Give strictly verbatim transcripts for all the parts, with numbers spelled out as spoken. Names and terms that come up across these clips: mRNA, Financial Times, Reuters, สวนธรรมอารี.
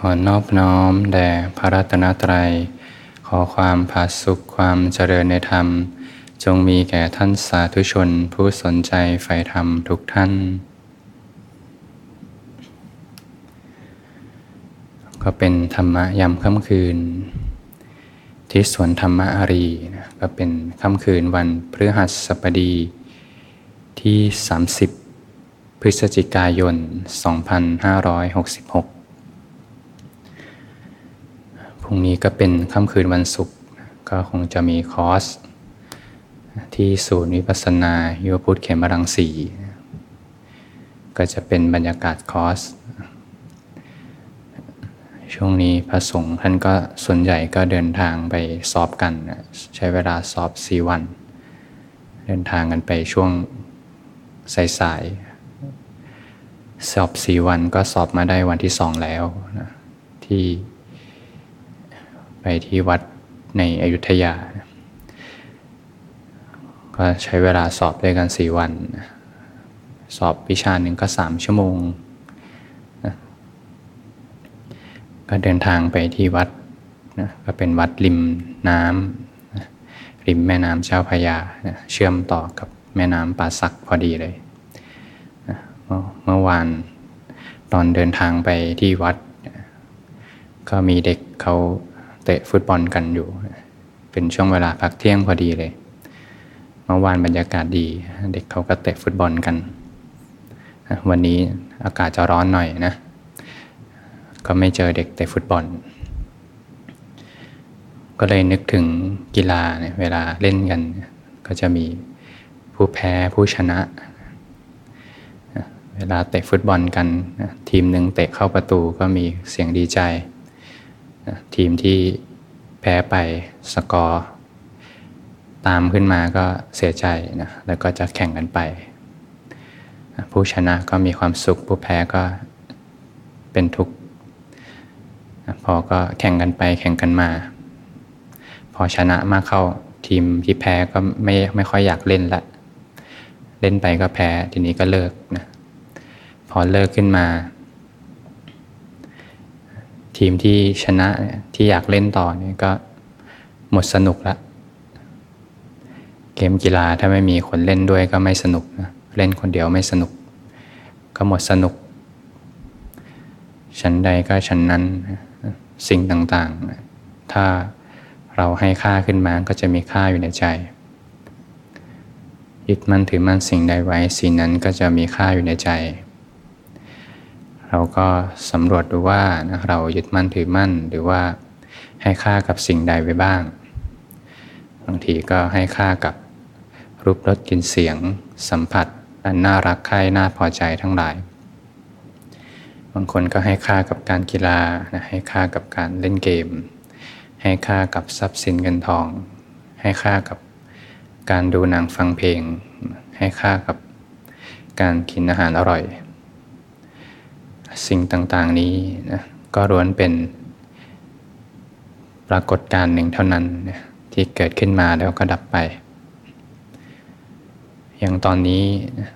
ขอนอบน้อมแด่พระรัตนตรัยขอความผาสุกความเจริญในธรรมจงมีแก่ท่านสาธุชนผู้สนใจใฝ่ธรรมทุกท่านก็เป็นธรรมะยามค่ำคืนที่สวนธรรมอารีนะก็เป็นค่ำคืนวันพฤหัสบดีที่สามสิบพฤศจิกายนสองพันห้าร้อยหกสิบหกพรุ่งนี้ก็เป็นค่ำคืนวันศุกร์ก็คงจะมีคอร์สที่ศูนย์วิปัสสนายุวพุทธเขมรังสีก็จะเป็นบรรยากาศคอร์สช่วงนี้พระสงฆ์ท่านก็ส่วนใหญ่ก็เดินทางไปสอบกันใช้เวลาสอบสี่วันเดินทางกันไปช่วงสายๆสอบสี่วันก็สอบมาได้วันที่สองแล้วนะที่ไปที่วัดในอยุธยาก็ใช้เวลาสอบด้วยกันสี่วันสอบวิชาหนึ่งก็สามชั่วโมงก็เดินทางไปที่วัดนะก็เป็นวัดริมน้ำริมแม่น้ำเจ้าพระยาเชื่อมต่อกับแม่น้ำป่าสักพอดีเลยเมื่อวานตอนเดินทางไปที่วัดก็มีเด็กเขาเตะฟุตบอลกันอยู่เป็นช่วงเวลาพักเที่ยงพอดีเลยเมื่อวานบรรยากาศดีเด็กเขาก็เตะฟุตบอลกันวันนี้อากาศจะร้อนหน่อยนะก็ไม่เจอเด็กเตะฟุตบอลก็เลยนึกถึงกีฬาเนี่ยเวลาเล่นกันก็จะมีผู้แพ้ผู้ชนะเวลาเตะฟุตบอลกันทีมหนึ่งเตะเข้าประตูก็มีเสียงดีใจทีมที่แพ้ไปสกอร์ตามขึ้นมาก็เสียใจนะแล้วก็จะแข่งกันไปผู้ชนะก็มีความสุขผู้แพ้ก็เป็นทุกข์พอก็แข่งกันไปแข่งกันมาพอชนะมากเข้าทีมที่แพ้ก็ไม่ไม่ค่อยอยากเล่นละเล่นไปก็แพ้ทีนี้ก็เลิกนะพอเลิกขึ้นมาทีมที่ชนะที่อยากเล่นต่อเนี่ยก็หมดสนุกละเกมกีฬาถ้าไม่มีคนเล่นด้วยก็ไม่สนุกนะเล่นคนเดียวไม่สนุกก็หมดสนุกชั้นใดก็ชั้นนั้นสิ่งต่างๆถ้าเราให้ค่าขึ้นมาก็จะมีค่าอยู่ในใจยึดมั่นถือมั่นสิ่งใดไว้สิ่งนั้นก็จะมีค่าอยู่ในใจเราก็สำรวจดูว่าเรายึดมั่นถือมั่นหรือว่าให้ค่ากับสิ่งใดไปบ้างบางทีก็ให้ค่ากับรูปรสกลิ่นเสียงสัมผัสอันน่ารักใคร่น่าพอใจทั้งหลายบางคนก็ให้ค่ากับการกีฬาให้ค่ากับการเล่นเกมให้ค่ากับทรัพย์สินเงินทองให้ค่ากับการดูหนังฟังเพลงให้ค่ากับการกินอาหารอร่อยสิ่งต่างๆนี้นะก็ล้วนเป็นปรากฏการณ์หนึ่งเท่านั้นนะที่เกิดขึ้นมาแล้วก็ดับไปอย่างตอนนี้นะ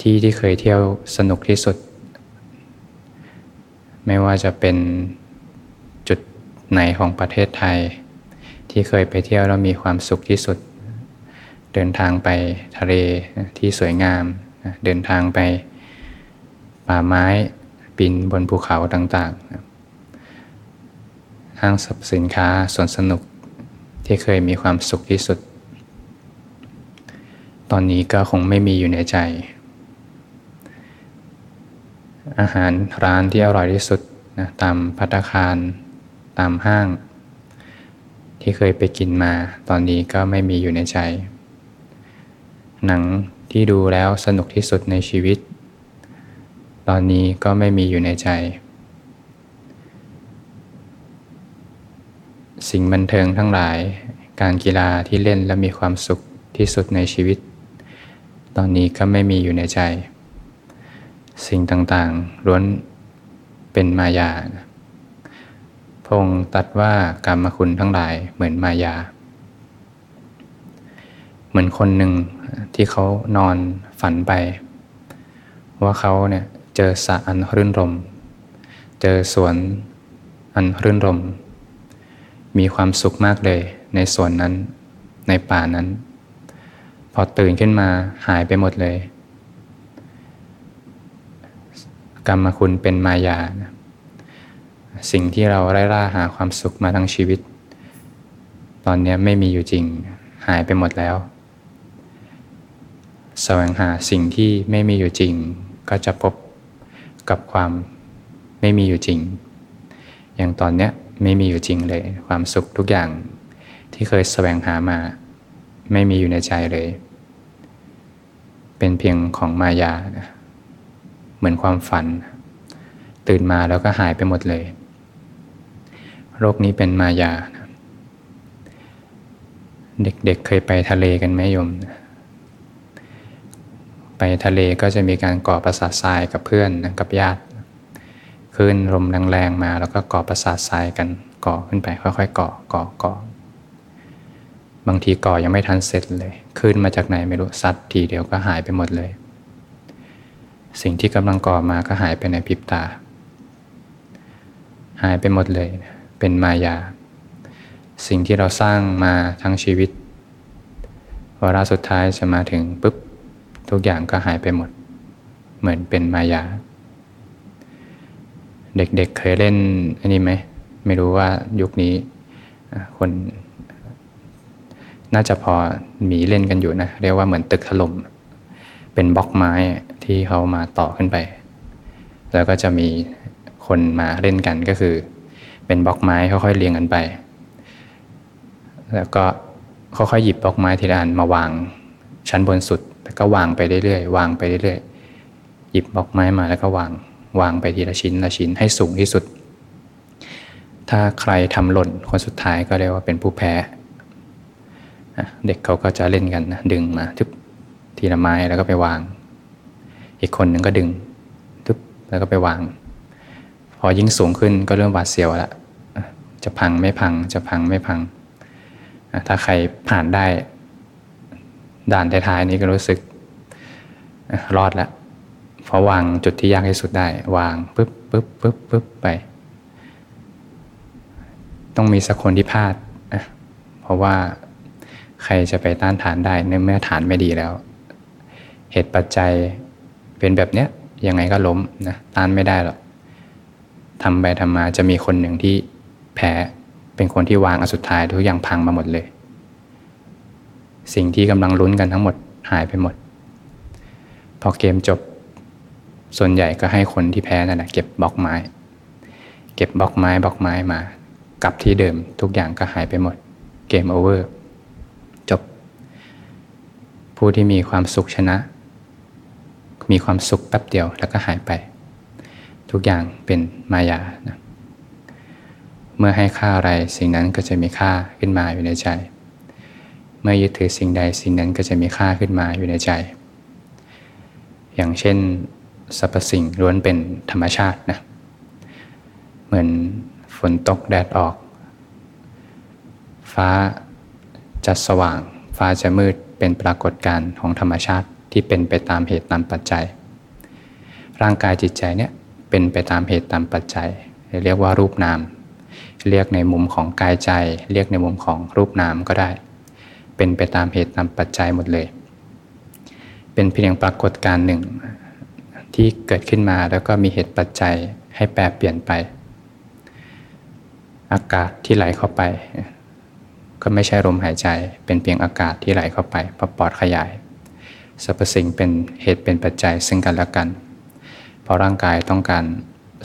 ที่ที่เคยเที่ยวสนุกที่สุดไม่ว่าจะเป็นจุดไหนของประเทศไทยที่เคยไปเที่ยวแล้วมีความสุขที่สุดเดินทางไปทะเลที่สวยงามเดินทางไปป่าไม้ปีนบนภูเขาต่างๆห้างสรรพสินค้าสวนสนุกที่เคยมีความสุขที่สุดตอนนี้ก็คงไม่มีอยู่ในใจอาหารร้านที่อร่อยที่สุดนะตามภัตตาคารตามห้างที่เคยไปกินมาตอนนี้ก็ไม่มีอยู่ในใจหนังที่ดูแล้วสนุกที่สุดในชีวิตตอนนี้ก็ไม่มีอยู่ในใจสิ่งบันเทิงทั้งหลายการกีฬาที่เล่นและมีความสุขที่สุดในชีวิตตอนนี้ก็ไม่มีอยู่ในใจสิ่งต่างๆล้วนเป็นมายาพระองค์ตรัสว่ากามคุณทั้งหลายเหมือนมายาเหมือนคนหนึ่งที่เขานอนฝันไปว่าเขาเนี่ยเจอสระอันรื่นรมย์เ เจอสวนอันรื่นรมย์มีความสุขมากเลยในสวนนั้นในป่านั้นพอตื่นขึ้นมาหายไปหมดเลยกรรมคุณเป็นมายานะสิ่งที่เราไล่ล่าหาความสุขมาทั้งชีวิตตอนนี้ไม่มีอยู่จริงหายไปหมดแล้วแสวงหาสิ่งที่ไม่มีอยู่จริงก็จะพบกับความไม่มีอยู่จริงอย่างตอนเนี้ยไม่มีอยู่จริงเลยความสุขทุกอย่างที่เคยแสวงหามาไม่มีอยู่ในใจเลยเป็นเพียงของมายาเหมือนความฝันตื่นมาแล้วก็หายไปหมดเลยโลกนี้เป็นมายาเด็กๆ เ, เคยไปทะเลกันไหมโยมไปทะเลก็จะมีการก่อประสาททรายกับเพื่อนกับญาติคลื่นลมแรงๆมาแล้วก็ก่อประสาททรายกันก่อขึ้นไปค่อยๆก่อก่อก่อบางทีก่อยังไม่ทันเสร็จเลยคลื่นมาจากไหนไม่รู้ซัดทีเดียวก็หายไปหมดเลยสิ่งที่กำลังก่อมาก็หายไปในพริบตาหายไปหมดเลยเป็นมายาสิ่งที่เราสร้างมาทั้งชีวิตเวลาสุดท้ายจะมาถึงปุ๊บทุกอย่างก็หายไปหมดเหมือนเป็นมายาเด็กๆ เ, เคยเล่นอันนี้ไหมไม่รู้ว่ายุคนี้คนน่าจะพอมีเล่นกันอยู่นะเรียกว่าเหมือนตึกถล่มเป็นบล็อกไม้ที่เขามาต่อขึ้นไปแล้วก็จะมีคนมาเล่นกันก็คือเป็นบล็อกไม้ค่อยๆเรียงกันไปแล้วก็ค่อยๆหยิบบล็อกไม้ทีละอันมาวางชั้นบนสุดแล้วก็วางไปเรื่อยๆวางไปเรื่อยๆหยิบบล็อกไม้มาแล้วก็วางวางไปทีละชิ้นละชิ้นให้สูงที่สุดถ้าใครทำหล่นคนสุดท้ายก็เรียกว่าเป็นผู้แพ้เด็กเขาก็จะเล่นกันนะดึงมาทึบทีละไม้แล้วก็ไปวางอีกคนหนึ่งก็ดึงทึบแล้วก็ไปวางพอยิ่งสูงขึ้นก็เริ่มหวาดเสียวละจะพังไม่พังจะพังไม่พังถ้าใครผ่านได้ด่านท้ายๆนี้ก็รู้สึกรอดละพอวางจุดที่ยากที่สุดได้วางปึ๊บปึ๊บปึ๊บปึ๊บไปต้องมีสักคนที่พลาดเพราะว่าใครจะไปต้านทานได้ในเมื่อฐานไม่ดีแล้วเหตุปัจจัยเป็นแบบเนี้ยยังไงก็ล้มนะต้านไม่ได้หรอกทำไปทำมาจะมีคนหนึ่งที่แพ้เป็นคนที่วางอันสุดท้ายทุกอย่างพังมาหมดเลยสิ่งที่กำลังลุ้นกันทั้งหมดหายไปหมดพอเกมจบส่วนใหญ่ก็ให้คนที่แพ้นั่นแหละเก็บบล็อกไม้เก็บบล็อกไม้บล็อกไม้มากลับที่เดิมทุกอย่างก็หายไปหมดเกมโอเวอร์จบผู้ที่มีความสุขชนะมีความสุขแป๊บเดียวแล้วก็หายไปทุกอย่างเป็นมายานะเมื่อให้ค่าอะไรสิ่งนั้นก็จะมีค่าขึ้นมาอยู่ในใจเมื่อยึดถือสิ่งใดสิ่งนั้นก็จะมีค่าขึ้นมาอยู่ในใจอย่างเช่นสรรพสิ่งล้วนเป็นธรรมชาตินะเหมือนฝนตกแดดออกฟ้าจะสว่างฟ้าจะมืดเป็นปรากฏการณ์ของธรรมชาติที่เป็นไปตามเหตุตามปัจจัยร่างกายจิตใจเนี่ยเป็นไปตามเหตุตามปัจจัยเรียกว่ารูปนามเรียกในมุมของกายใจเรียกในมุมของรูปนามก็ได้เป็นไปตามเหตุตามปัจจัยหมดเลยเป็นเพียงปรากฏการณ์หนึ่งที่เกิดขึ้นมาแล้วก็มีเหตุปัจจัยให้แปรเปลี่ยนไปอากาศที่ไหลเข้าไปก็ไม่ใช่ลมหายใจเป็นเพียงอากาศที่ไหลเข้าไปเพราะปอดขยายสรรพสิ่งเป็นเหตุเป็นปัจจัยซึ่งกันและกันพอร่างกายต้องการ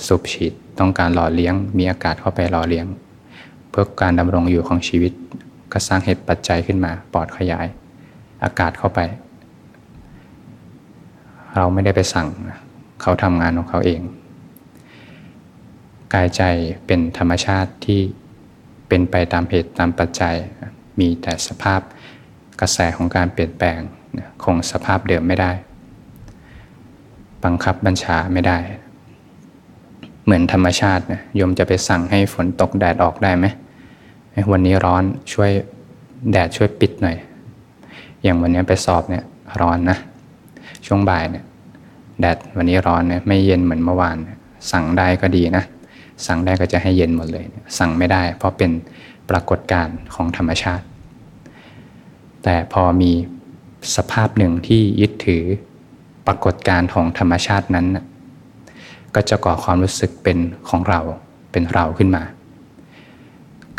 สูบฉีดต้องการหล่อเลี้ยงมีอากาศเข้าไปหล่อเลี้ยงเพื่อการดำรงอยู่ของชีวิตก็สร้างเหตุปัจจัยขึ้นมาปอดขยายอากาศเข้าไปเราไม่ได้ไปสั่งเขาทำงานของเขาเองกายใจเป็นธรรมชาติที่เป็นไปตามเหตุตามปัจจัยมีแต่สภาพกระแสของการเปลี่ยนแปลงคงสภาพเดิมไม่ได้บังคับบัญชาไม่ได้เหมือนธรรมชาตินะโยมจะไปสั่งให้ฝนตกแดดออกได้ไหมวันนี้ร้อนช่วยแดดช่วยปิดหน่อยอย่างวันนี้ไปสอบเนี่ยร้อนนะช่วงบ่ายเนี่ยแดดวันนี้ร้อนนะไม่เย็นเหมือนเมื่อวานสั่งได้ก็ดีนะ สั่งได้ก็จะให้เย็นหมดเลยสั่งไม่ได้เพราะเป็นปรากฏการณ์ของธรรมชาติแต่พอมีสภาพหนึ่งที่ยึดถือปรากฏการณ์ของธรรมชาตินั้นก็จะก่อความรู้สึกเป็นของเราเป็นเราขึ้นมา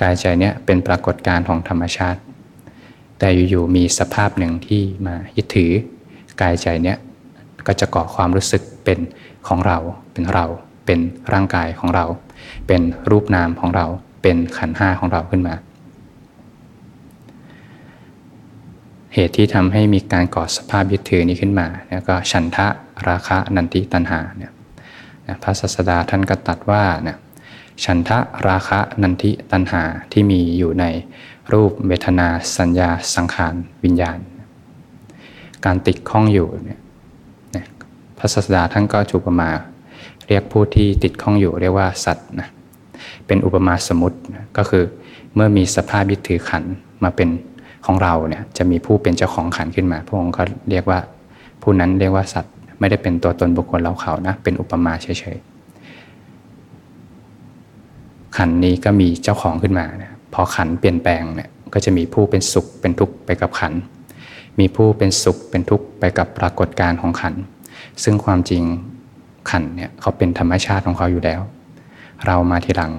กายใจเนี้ยเป็นปรากฏการณ์ของธรรมชาติแต่อยู่ๆมีสภาพหนึ่งที่มายึดถือกายใจเนี้ยก็จะก่อความรู้สึกเป็นของเราเป็นเราเป็นร่างกายของเราเป็นรูปนามของเราเป็นขันธ์ห้าของเราขึ้นมาเหตุที่ทำให้มีการก่อสภาพยึดถือนี้ขึ้นมาแล้วก็ฉันทะราคะนันทิตัณหาเนี่ยพระศาสดาท่านก็ตรัสว่าเนี่ยฉันทะราคะนันทิตัณหาที่มีอยู่ในรูปเวทนาสัญญาสังขารวิญญาณการติดข้องอยู่เนี่ยพระศาสดาท่านก็อุปมาเรียกผู้ที่ติดข้องอยู่เรียกว่าสัตว์นะเป็นอุปมาสมมุติก็คือเมื่อมีสภาพยึดถือขันธ์มาเป็นของเราเนี่ยจะมีผู้เป็นเจ้าของขันธ์ขึ้นมาพระองค์ก็เรียกว่าผู้นั้นเรียกว่าสัตว์ไม่ได้เป็นตัวตนบุคคลเราเขานะเป็นอุปมาเฉยๆขันธ์นี้ก็มีเจ้าของขึ้นมานะพอขันธ์เปลี่ยนแปลงเนี่ยก็จะมีผู้เป็นสุขเป็นทุกข์ไปกับขันธ์มีผู้เป็นสุขเป็นทุกข์ไปกับปรากฏการณ์ของขันธ์ซึ่งความจริงขันธ์เนี่ยเขาเป็นธรรมชาติของเขาอยู่แล้วเรามาทีหลัง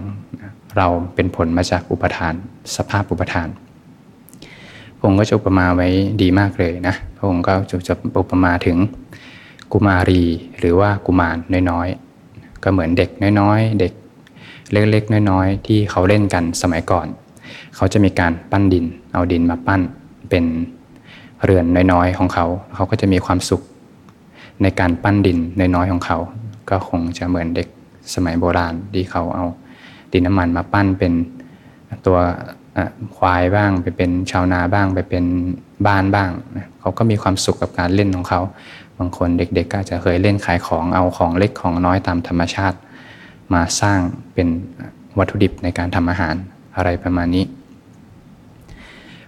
เราเป็นผลมาจากอุปทานสภาพอุปทานพระองค์ก็จะอุปมาไว้ดีมากเลยนะพระองค์ก็จะอุปมาถึงกุมารีหรือว่ากุมารน้อยๆก็เหมือนเด็กน้อยๆเด็กเล็กๆน้อยๆที่เขาเล่นกันสมัยก่อนเขาจะมีการปั้นดินเอาดินมาปั้นเป็นเรือนน้อยๆของเขาเขาก็จะมีความสุขในการปั้นดินน้อยๆของเขาก็คงจะเหมือนเด็กสมัยโบราณที่เขาเอาดินน้ำมันมาปั้นเป็นตัวควายบ้างไปเป็นชาวนาบ้างไปเป็นบ้านบ้างเขาก็มีความสุขกับการเล่นของเขาบางคนเด็กๆก็จะเคยเล่นขายของเอาของเล็กของน้อยตามธรรมชาติมาสร้างเป็นวัตถุดิบในการทำอาหารอะไรประมาณนี้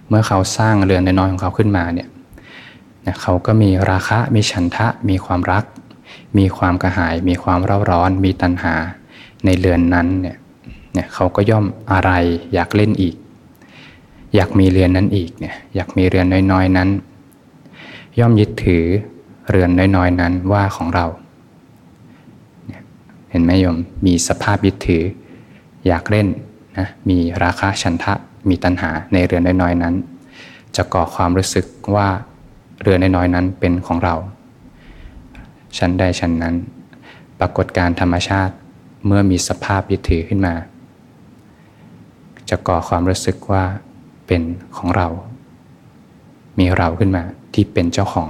เมื่อเขาสร้างเรือนน้อยๆของเขาขึ้นมาเนี่ยเขาก็มีราคะมีฉันทะมีความรักมีความกระหายมีความเร่าร้อนมีตัณหาในเรือนนั้นเนี่ยเขาก็ย่อมอะไรอยากเล่นอีกอยากมีเรือนนั้นอีกเนี่ยอยากมีเรือนน้อยๆนั้นย่อมยึดถือเรือนน้อยๆนั้นว่าของเราเห็นไหมโยมมีสภาพยึดถืออยากเล่นนะมีราคะฉันทะมีตัณหาในเรือนน้อยๆนั้นจะก่อความรู้สึกว่าเรือนน้อยๆนั้นเป็นของเราชั้นใดชั้นนั้นปรากฏการธรรมชาติเมื่อมีสภาพยึดถือขึ้นมาจะก่อความรู้สึกว่าเป็นของเรามีเราขึ้นมาที่เป็นเจ้าของ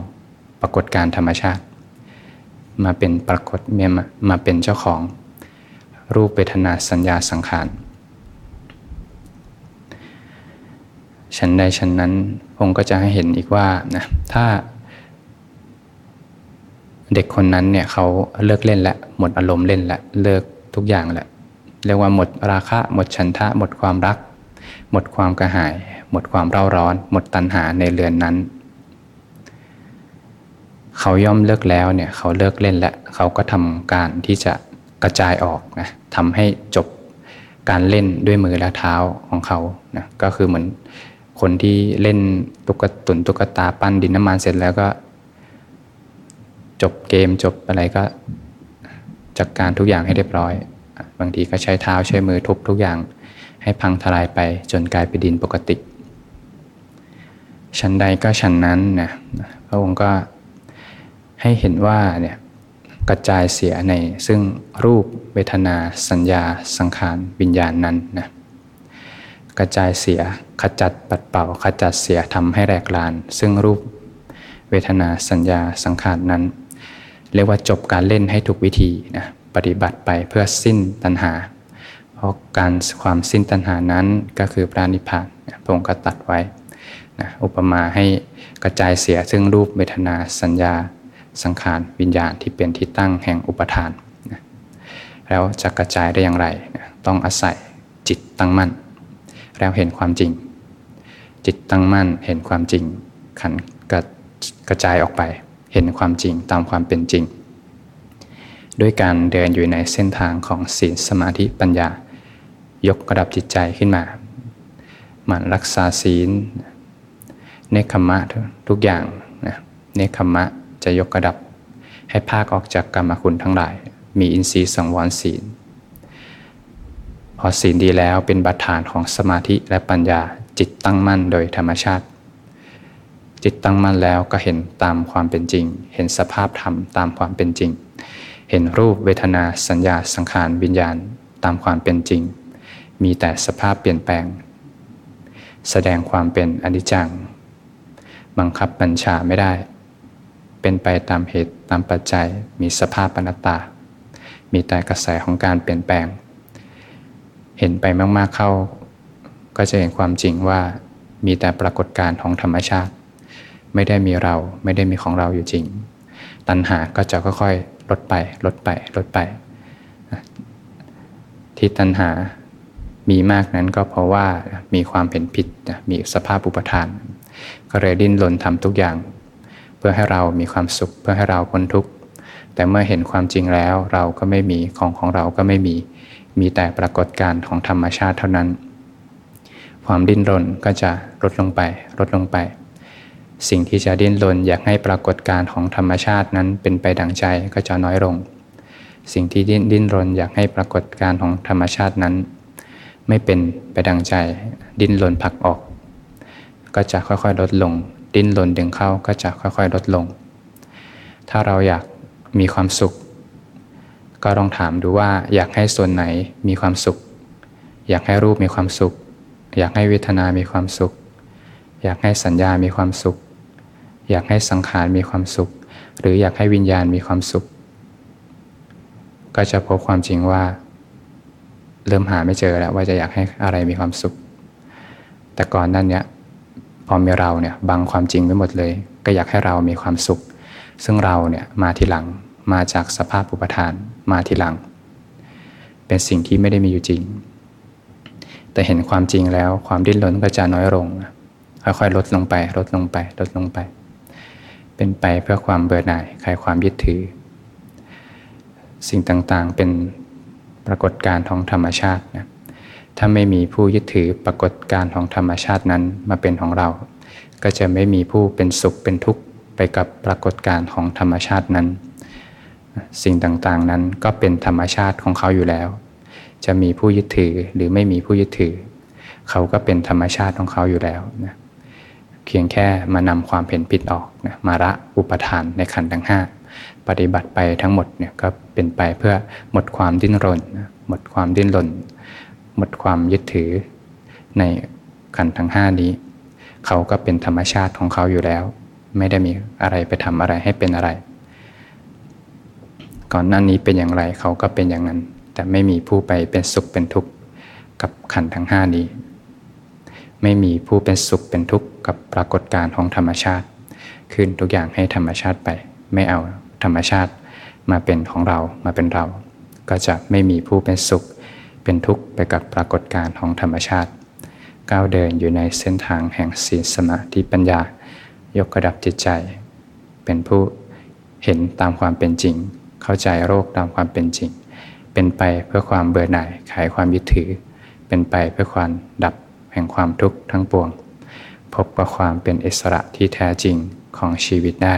ปรากฏการธรรมชาติมาเป็นปรากฏเมียมามาเป็นเจ้าของรูปเวทนาสัญญาสังขารชั้นใดชั้นนั้นองค์ก็จะให้เห็นอีกว่านะถ้าเด็กคนนั้นเนี่ยเขาเลิกเล่นแล้วหมดอารมณ์เล่นแล้วเลิกทุกอย่างแล้วเรียกว่าหมดราคะหมดฉันทะหมดความรักหมดความกระหายหมดความเร่าร้อนหมดตัณหาในเรือนนั้นเขาย่อมเลิกแล้วเนี่ยเขาเลิกเล่นแล้วเขาก็ทำการที่จะกระจายออกนะทำให้จบการเล่นด้วยมือและเท้าของเขานะก็คือเหมือนคนที่เล่นตุ๊กตุนตุ๊กตาปั้นดินน้ำมันเสร็จแล้วก็จบเกมจบอะไรก็จัดการทุกอย่างให้เรียบร้อยบางทีก็ใช้เท้าใช้มือทุบทุกอย่างให้พังทลายไปจนกลายเป็นดินปกติชั้นใดก็ชั้นนั้นนะพระองค์ก็ให้เห็นว่าเนี่ยกระจายเสียในซึ่งรูปเวทนาสัญญาสังขารวิญญาณนั้นนะกระจายเสียขจัดปัดเป่าขจัดเสียทำให้แหลกลานซึ่งรูปเวทนาสัญญาสังขารนั้นเรียกว่าจบการเล่นให้ถูกวิธีนะปฏิบัติไปเพื่อสิ้นตัณหาเพราะการความสิ้นตัณหานั้นก็คือพระนิพพานพระองค์ก็ตรัสไว้นะอุปมาให้กระจายเสียซึ่งรูปเวทนาสัญญาสังขารวิญญาณที่เป็นที่ตั้งแห่งอุปทานนะแล้วจะกระจายได้อย่างไรนะต้องอาศัยจิตตั้งมั่นแล้วเห็นความจริงจิตตั้งมั่นเห็นความจริงขันธ์กระจายออกไปเห็นความจริงตามความเป็นจริง ด้วยการเดินอยู่ในเส้นทางของศีลสมาธิปัญญายกระดับจิตใจขึ้นมาหมั่นรักษาศีลเนคขมะทุกอย่างนะเนคขมะจะยกระดับให้ภาคออกจากกรรมคุณทั้งหลายมีอินทรีย์สังวรศีลพอศีลดีแล้วเป็นบาดฐานของสมาธิและปัญญาจิตตั้งมั่นโดยธรรมชาติจิตตั้งมั่นแล้วก็เห็นตามความเป็นจริงเห็นสภาพธรรมตามความเป็นจริงเห็นรูปเวทนาสัญญาสังขารวิญญาณตามความเป็นจริงมีแต่สภาพเปลี่ยนแปลงแสดงความเป็นอนิจจังบังคับบัญชาไม่ได้เป็นไปตามเหตุตามปัจจัยมีสภาพอนัตตามีแต่กระแสของการเปลี่ยนแปลงเห็นไปมากๆเข้าก็จะเห็นความจริงว่ามีแต่ปรากฏการณ์ของธรรมชาติไม่ได้มีเราไม่ได้มีของเราอยู่จริงตัณหาก็จะค่อยๆลดไปลดไปลดไปที่ตัณหามีมากนั้นก็เพราะว่ามีความเห็นผิดมีสภาพอุปทานก็เลยดิ้นรนทำทุกอย่างเพื่อให้เรามีความสุขเพื่อให้เราพ้นทุกข์แต่เมื่อเห็นความจริงแล้วเราก็ไม่มีของของเราก็ไม่มีมีแต่ปรากฏการณ์ของธรรมชาติเท่านั้นความดิ้นรนก็จะลดลงไปลดลงไปสิ่งที่จะดิ้นรนอยากให้ปรากฏการณ์ของธรรมชาตินั้นเป็นไปดั่งใจก็จะน้อยลงสิ่งที่ดิ้นดิ้นรนอยากให้ปรากฏการณ์ของธรรมชาตินั้นไม่เป็นไปดั่งใจดิ้นรนผลักออกก็จะค่อยๆลดลงดิ้นรนดึงเข้าก็จะค่อยๆลดลงถ้าเราอยากมีความสุขก็ลองถามดูว่าอยากให้ส่วนไหนมีความสุขอยากให้รูปมีความสุขอยากให้เวทนามีความสุขอยากให้สัญญามีความสุขอยากให้สังขารมีความสุขหรืออยากให้วิญญาณมีความสุขก็จะพบความจริงว่าเริ่มหาไม่เจอแล้วว่าจะอยากให้อะไรมีความสุขแต่ก่อนนั้นเนี่ยพอมีเราเนี่ยบังความจริงไว้หมดเลยก็อยากให้เรามีความสุขซึ่งเราเนี่ยมาทีหลังมาจากสภาพอุปทานมาทีหลังเป็นสิ่งที่ไม่ได้มีอยู่จริงแต่เห็นความจริงแล้วความดิ้นรนก็จะน้อยลงค่อยๆลดลงไปลดลงไปลดลงไปเป็นไปเพื่อความเบื่อหน่ายคลายความยึดถือสิ่งต่างๆเป็นปรากฏการณ์ของธรรมชาตินะถ้าไม่มีผู้ยึดถือปรากฏการณ์ของธรรมชาตินั้นมาเป็นของเราก็จะไม่มีผู้เป็นสุขเป็นทุกข์ไปกับปรากฏการณ์ของธรรมชาตินั้นสิ่งต่างๆนั้นก็เป็นธรรมชาติของเขาอยู่แล้วจะมีผู้ยึดถือหรือไม่มีผู้ยึดถือเขาก็เป็นธรรมชาติของเขาอยู่แล้วนะเพียงแค่มานำความเห็นผิดออกนะมาละอุปทานในขันธ์ทั้งห้าปฏิบัติไปทั้งหมดเนี่ยก็เป็นไปเพื่อหมดความดิ้นรนนะหมดความดิ้นรนหมดความยึดถือในขันธ์ทั้งห้านี้เขาก็เป็นธรรมชาติของเขาอยู่แล้วไม่ได้มีอะไรไปทำอะไรให้เป็นอะไรก่อนหน้านี้เป็นอย่างไรเขาก็เป็นอย่างนั้นแต่ไม่มีผู้ไปเป็นสุขเป็นทุกข์กับขันธ์ทั้งห้านี้ไม่มีผู้เป็นสุขเป็นทุกข์กับปรากฏการณ์ของธรรมชาติคืนทุกอย่างให้ธรรมชาติไปไม่เอาธรรมชาติมาเป็นของเรามาเป็นเราก็จะไม่มีผู้เป็นสุขเป็นทุกข์ไปกับปรากฏการณ์ของธรรมชาติก้าวเดินอยู่ในเส้นทางแห่งศีลสมาธิปัญญายกระดับจิตใจเป็นผู้เห็นตามความเป็นจริงเข้าใจโลกตามความเป็นจริงเป็นไปเพื่อความเบื่อหน่ายคลายความยึดถือเป็นไปเพื่อความดับแห่งความทุกข์ทั้งปวงพบกับความเป็นอิสระที่แท้จริงของชีวิตได้